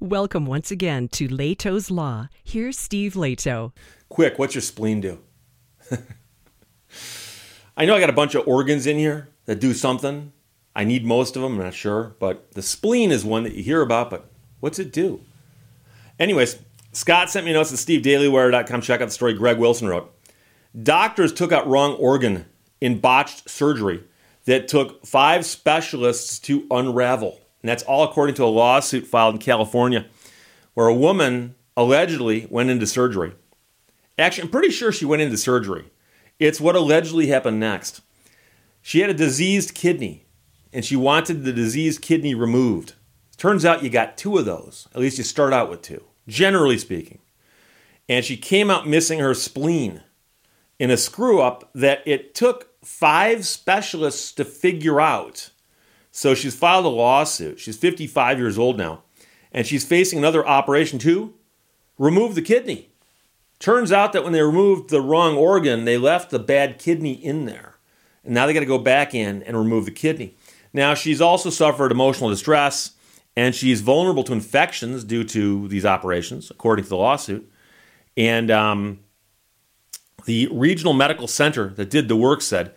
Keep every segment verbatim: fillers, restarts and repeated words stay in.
Welcome once again to Leto's Law. Here's Steve Leto. Quick, what's your spleen do? I know I got a bunch of organs in here that do something. I need most of them, I'm not sure. But the spleen is one that you hear about, but what's it do? Anyways, Scott sent me a note at steve daily wire dot com. Check out the story Greg Wilson wrote. Doctors took out wrong organ in botched surgery that took five specialists to unravel. And that's all according to a lawsuit filed in California where a woman allegedly went into surgery. Actually, I'm pretty sure she went into surgery. It's what allegedly happened next. She had a diseased kidney and she wanted the diseased kidney removed. Turns out you got two of those. At least you start out with two, generally speaking. And she came out missing her spleen in a screw-up that it took five specialists to figure out. So she's filed a lawsuit. She's fifty-five years old now. And she's facing another operation to remove the kidney. Turns out that when they removed the wrong organ, they left the bad kidney in there. And now they got to go back in and remove the kidney. Now, she's also suffered emotional distress, and she's vulnerable to infections due to these operations, according to the lawsuit. And um, the regional medical center that did the work said,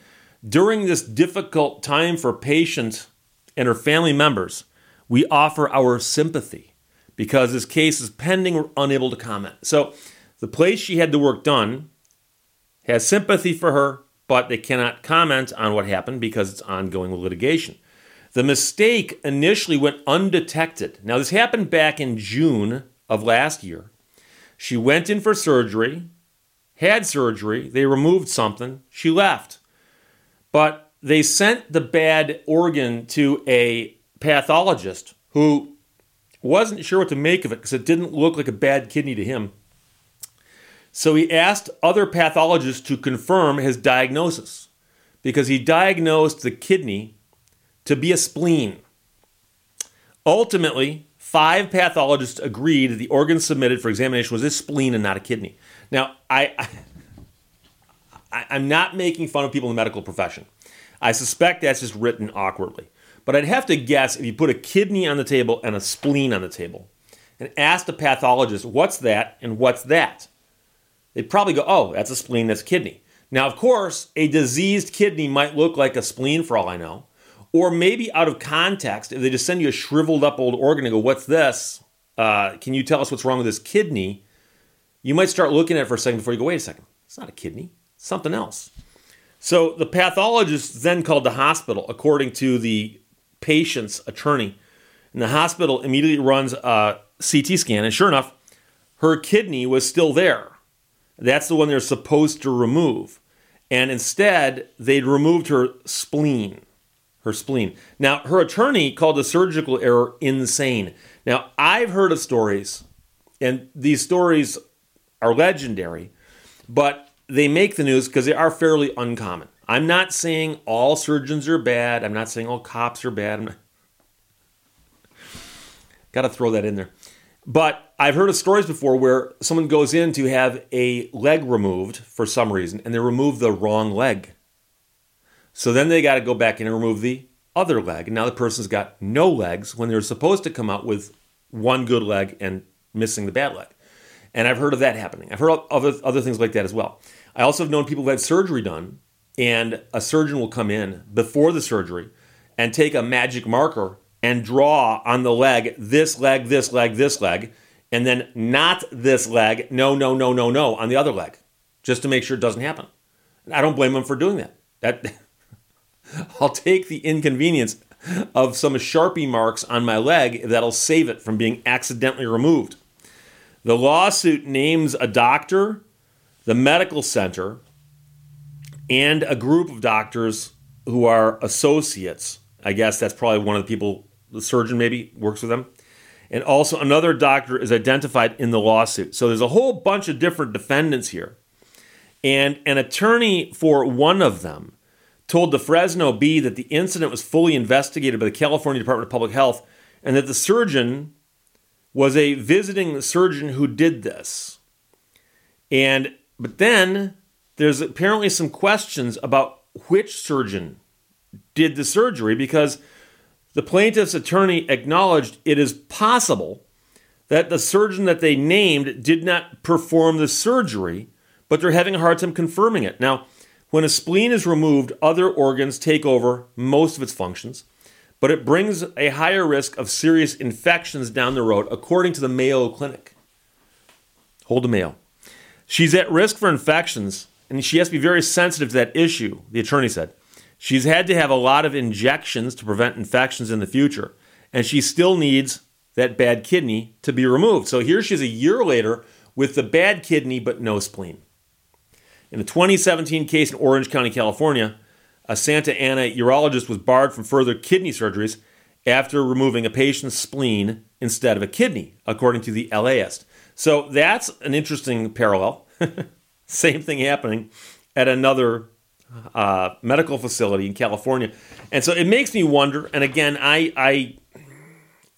during this difficult time for patients and her family members, we offer our sympathy because this case is pending. We're unable to comment. So the place she had the work done has sympathy for her, but they cannot comment on what happened because it's ongoing litigation. The mistake initially went undetected. Now, this happened back in June of last year. She went in for surgery, had surgery. They removed something. She left. But they sent the bad organ to a pathologist who wasn't sure what to make of it because it didn't look like a bad kidney to him. So he asked other pathologists to confirm his diagnosis because he diagnosed the kidney to be a spleen. Ultimately, five pathologists agreed that the organ submitted for examination was a spleen and not a kidney. Now, I... I I'm not making fun of people in the medical profession. I suspect that's just written awkwardly. But I'd have to guess if you put a kidney on the table and a spleen on the table and ask the pathologist, what's that and what's that? They'd probably go, oh, that's a spleen, that's a kidney. Now, of course, a diseased kidney might look like a spleen for all I know. Or maybe out of context, if they just send you a shriveled up old organ and go, what's this? Uh, can you tell us what's wrong with this kidney? You might start looking at it for a second before you go, wait a second, it's not a kidney. Something else. So the pathologist then called the hospital, according to the patient's attorney. And the hospital immediately runs a C T scan. And sure enough, her kidney was still there. That's the one they're supposed to remove. And instead, they'd removed her spleen. Her spleen. Now, her attorney called the surgical error insane. Now, I've heard of stories, and these stories are legendary, but they make the news because they are fairly uncommon. I'm not saying all surgeons are bad. I'm not saying all cops are bad. I'm not... Got to throw that in there. But I've heard of stories before where someone goes in to have a leg removed for some reason, and they remove the wrong leg. So then they got to go back in and remove the other leg. And now the person's got no legs when they're supposed to come out with one good leg and missing the bad leg. And I've heard of that happening. I've heard of other, other things like that as well. I also have known people who had surgery done, and a surgeon will come in before the surgery and take a magic marker and draw on the leg, this leg, this leg, this leg, and then not this leg, no, no, no, no, no, on the other leg, just to make sure it doesn't happen. And I don't blame them for doing that. That I'll take the inconvenience of some Sharpie marks on my leg that'll save it from being accidentally removed. The lawsuit names a doctor, the medical center, and a group of doctors who are associates. I guess that's probably one of the people, the surgeon maybe, works with them. And also another doctor is identified in the lawsuit. So there's a whole bunch of different defendants here. And an attorney for one of them told the Fresno Bee that the incident was fully investigated by the California Department of Public Health and that the surgeon was a visiting surgeon who did this. And but then there's apparently some questions about which surgeon did the surgery because the plaintiff's attorney acknowledged it is possible that the surgeon that they named did not perform the surgery, but they're having a hard time confirming it. Now, when a spleen is removed, other organs take over most of its functions, but it brings a higher risk of serious infections down the road, according to the Mayo Clinic. Hold the Mayo. She's at risk for infections, and she has to be very sensitive to that issue, the attorney said. She's had to have a lot of injections to prevent infections in the future, and she still needs that bad kidney to be removed. So here she is a year later with the bad kidney but no spleen. In a twenty seventeen case in Orange County, California, a Santa Ana urologist was barred from further kidney surgeries after removing a patient's spleen instead of a kidney, according to the LAist. So that's an interesting parallel. Same thing happening at another uh, medical facility in California. And so it makes me wonder, and again, I, I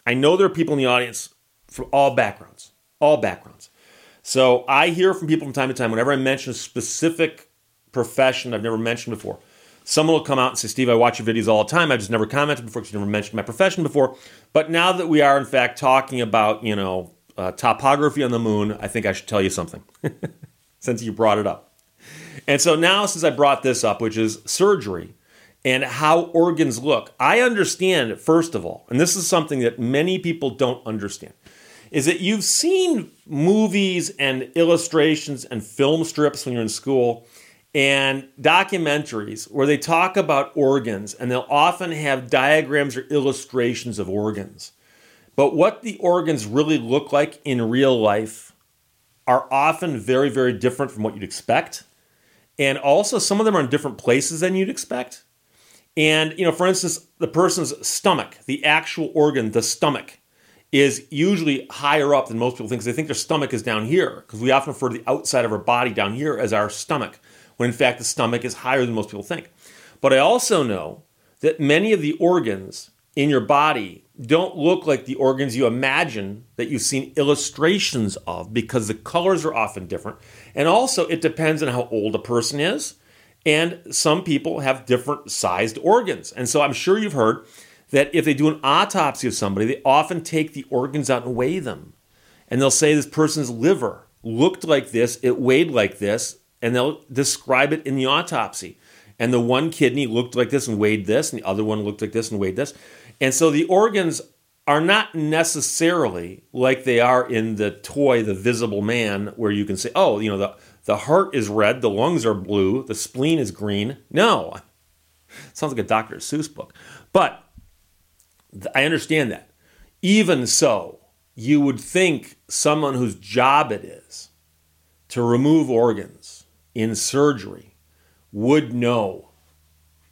I know there are people in the audience from all backgrounds, all backgrounds. So I hear from people from time to time, whenever I mention a specific profession I've never mentioned before, someone will come out and say, Steve, I watch your videos all the time. I've just never commented before because you never mentioned my profession before. But now that we are, in fact, talking about, you know, uh, topography on the moon, I think I should tell you something since you brought it up. And so now since I brought this up, which is surgery, and how organs look. I understand, first of all, and this is something that many people don't understand, is that you've seen movies and illustrations and film strips when you're in school and documentaries where they talk about organs, and they'll often have diagrams or illustrations of organs. But what the organs really look like in real life are often very, very different from what you'd expect. And also some of them are in different places than you'd expect. And, you know, for instance, the person's stomach, the actual organ, the stomach, is usually higher up than most people think, because they think their stomach is down here, because we often refer to the outside of our body down here as our stomach, when in fact the stomach is higher than most people think. But I also know that many of the organs in your body don't look like the organs you imagine that you've seen illustrations of, because the colors are often different. And also it depends on how old a person is. And some people have different sized organs. And so I'm sure you've heard that if they do an autopsy of somebody, they often take the organs out and weigh them. And they'll say this person's liver looked like this, it weighed like this, and they'll describe it in the autopsy. And the one kidney looked like this and weighed this, and the other one looked like this and weighed this. And so the organs are not necessarily like they are in the toy, the Visible Man, where you can say, oh, you know, the The heart is red, the lungs are blue, the spleen is green. No. Sounds like a Doctor Seuss book. But I understand that. Even so, you would think someone whose job it is to remove organs in surgery would know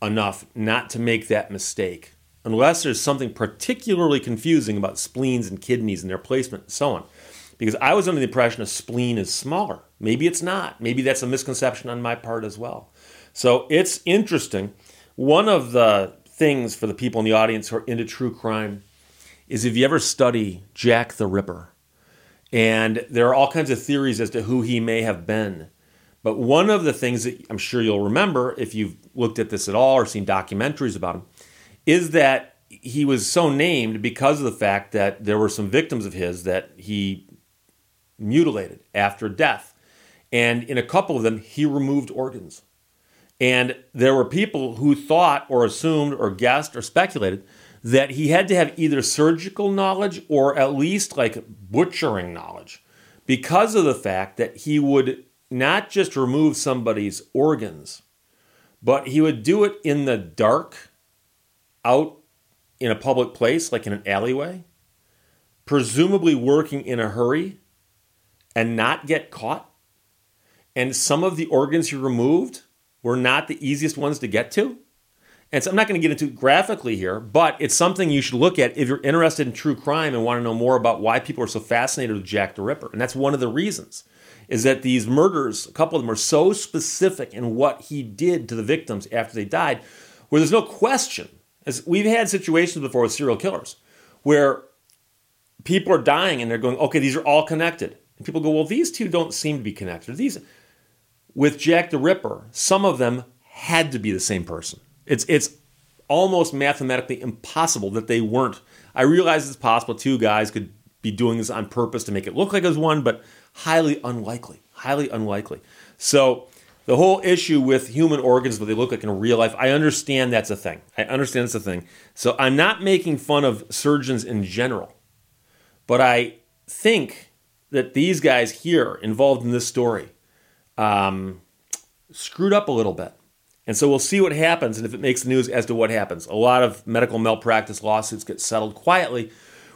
enough not to make that mistake, unless there's something particularly confusing about spleens and kidneys and their placement and so on. Because I was under the impression a spleen is smaller. Maybe it's not. Maybe that's a misconception on my part as well. So it's interesting. One of the things for the people in the audience who are into true crime is if you ever study Jack the Ripper, and there are all kinds of theories as to who he may have been. But one of the things that I'm sure you'll remember if you've looked at this at all or seen documentaries about him is that he was so named because of the fact that there were some victims of his that he mutilated after death. And in a couple of them, he removed organs. And there were people who thought or assumed or guessed or speculated that he had to have either surgical knowledge or at least like butchering knowledge, because of the fact that he would not just remove somebody's organs, but he would do it in the dark, out in a public place, like in an alleyway, presumably working in a hurry, and not get caught. And some of the organs he removed were not the easiest ones to get to. And so I'm not going to get into it graphically here, but it's something you should look at if you're interested in true crime and want to know more about why people are so fascinated with Jack the Ripper. And that's one of the reasons, is that these murders, a couple of them, are so specific in what he did to the victims after they died, where there's no question. As we've had situations before with serial killers where people are dying and they're going, okay, these are all connected. And people go, well, these two don't seem to be connected. These, with Jack the Ripper, some of them had to be the same person. It's it's almost mathematically impossible that they weren't. I realize it's possible two guys could be doing this on purpose to make it look like it was one, but highly unlikely, highly unlikely. So the whole issue with human organs, what they look like in real life, I understand that's a thing. I understand it's a thing. So I'm not making fun of surgeons in general, but I think that these guys here involved in this story um, screwed up a little bit. And so we'll see what happens and if it makes the news as to what happens. A lot of medical malpractice lawsuits get settled quietly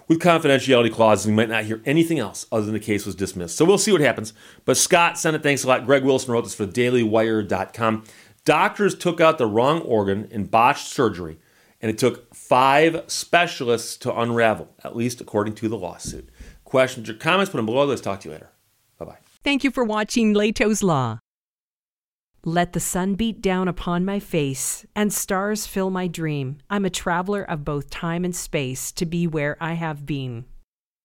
with confidentiality clauses. We might not hear anything else other than the case was dismissed. So we'll see what happens. But Scott sent it. Thanks a lot. Greg Wilson wrote this for daily wire dot com. Doctors took out the wrong organ in botched surgery, and it took five specialists to unravel, at least according to the lawsuit. Questions or comments, put them below. Let's talk to you later. Bye-bye. Thank you for watching Leto's Law. Let the sun beat down upon my face, and stars fill my dream. I'm a traveler of both time and space to be where I have been.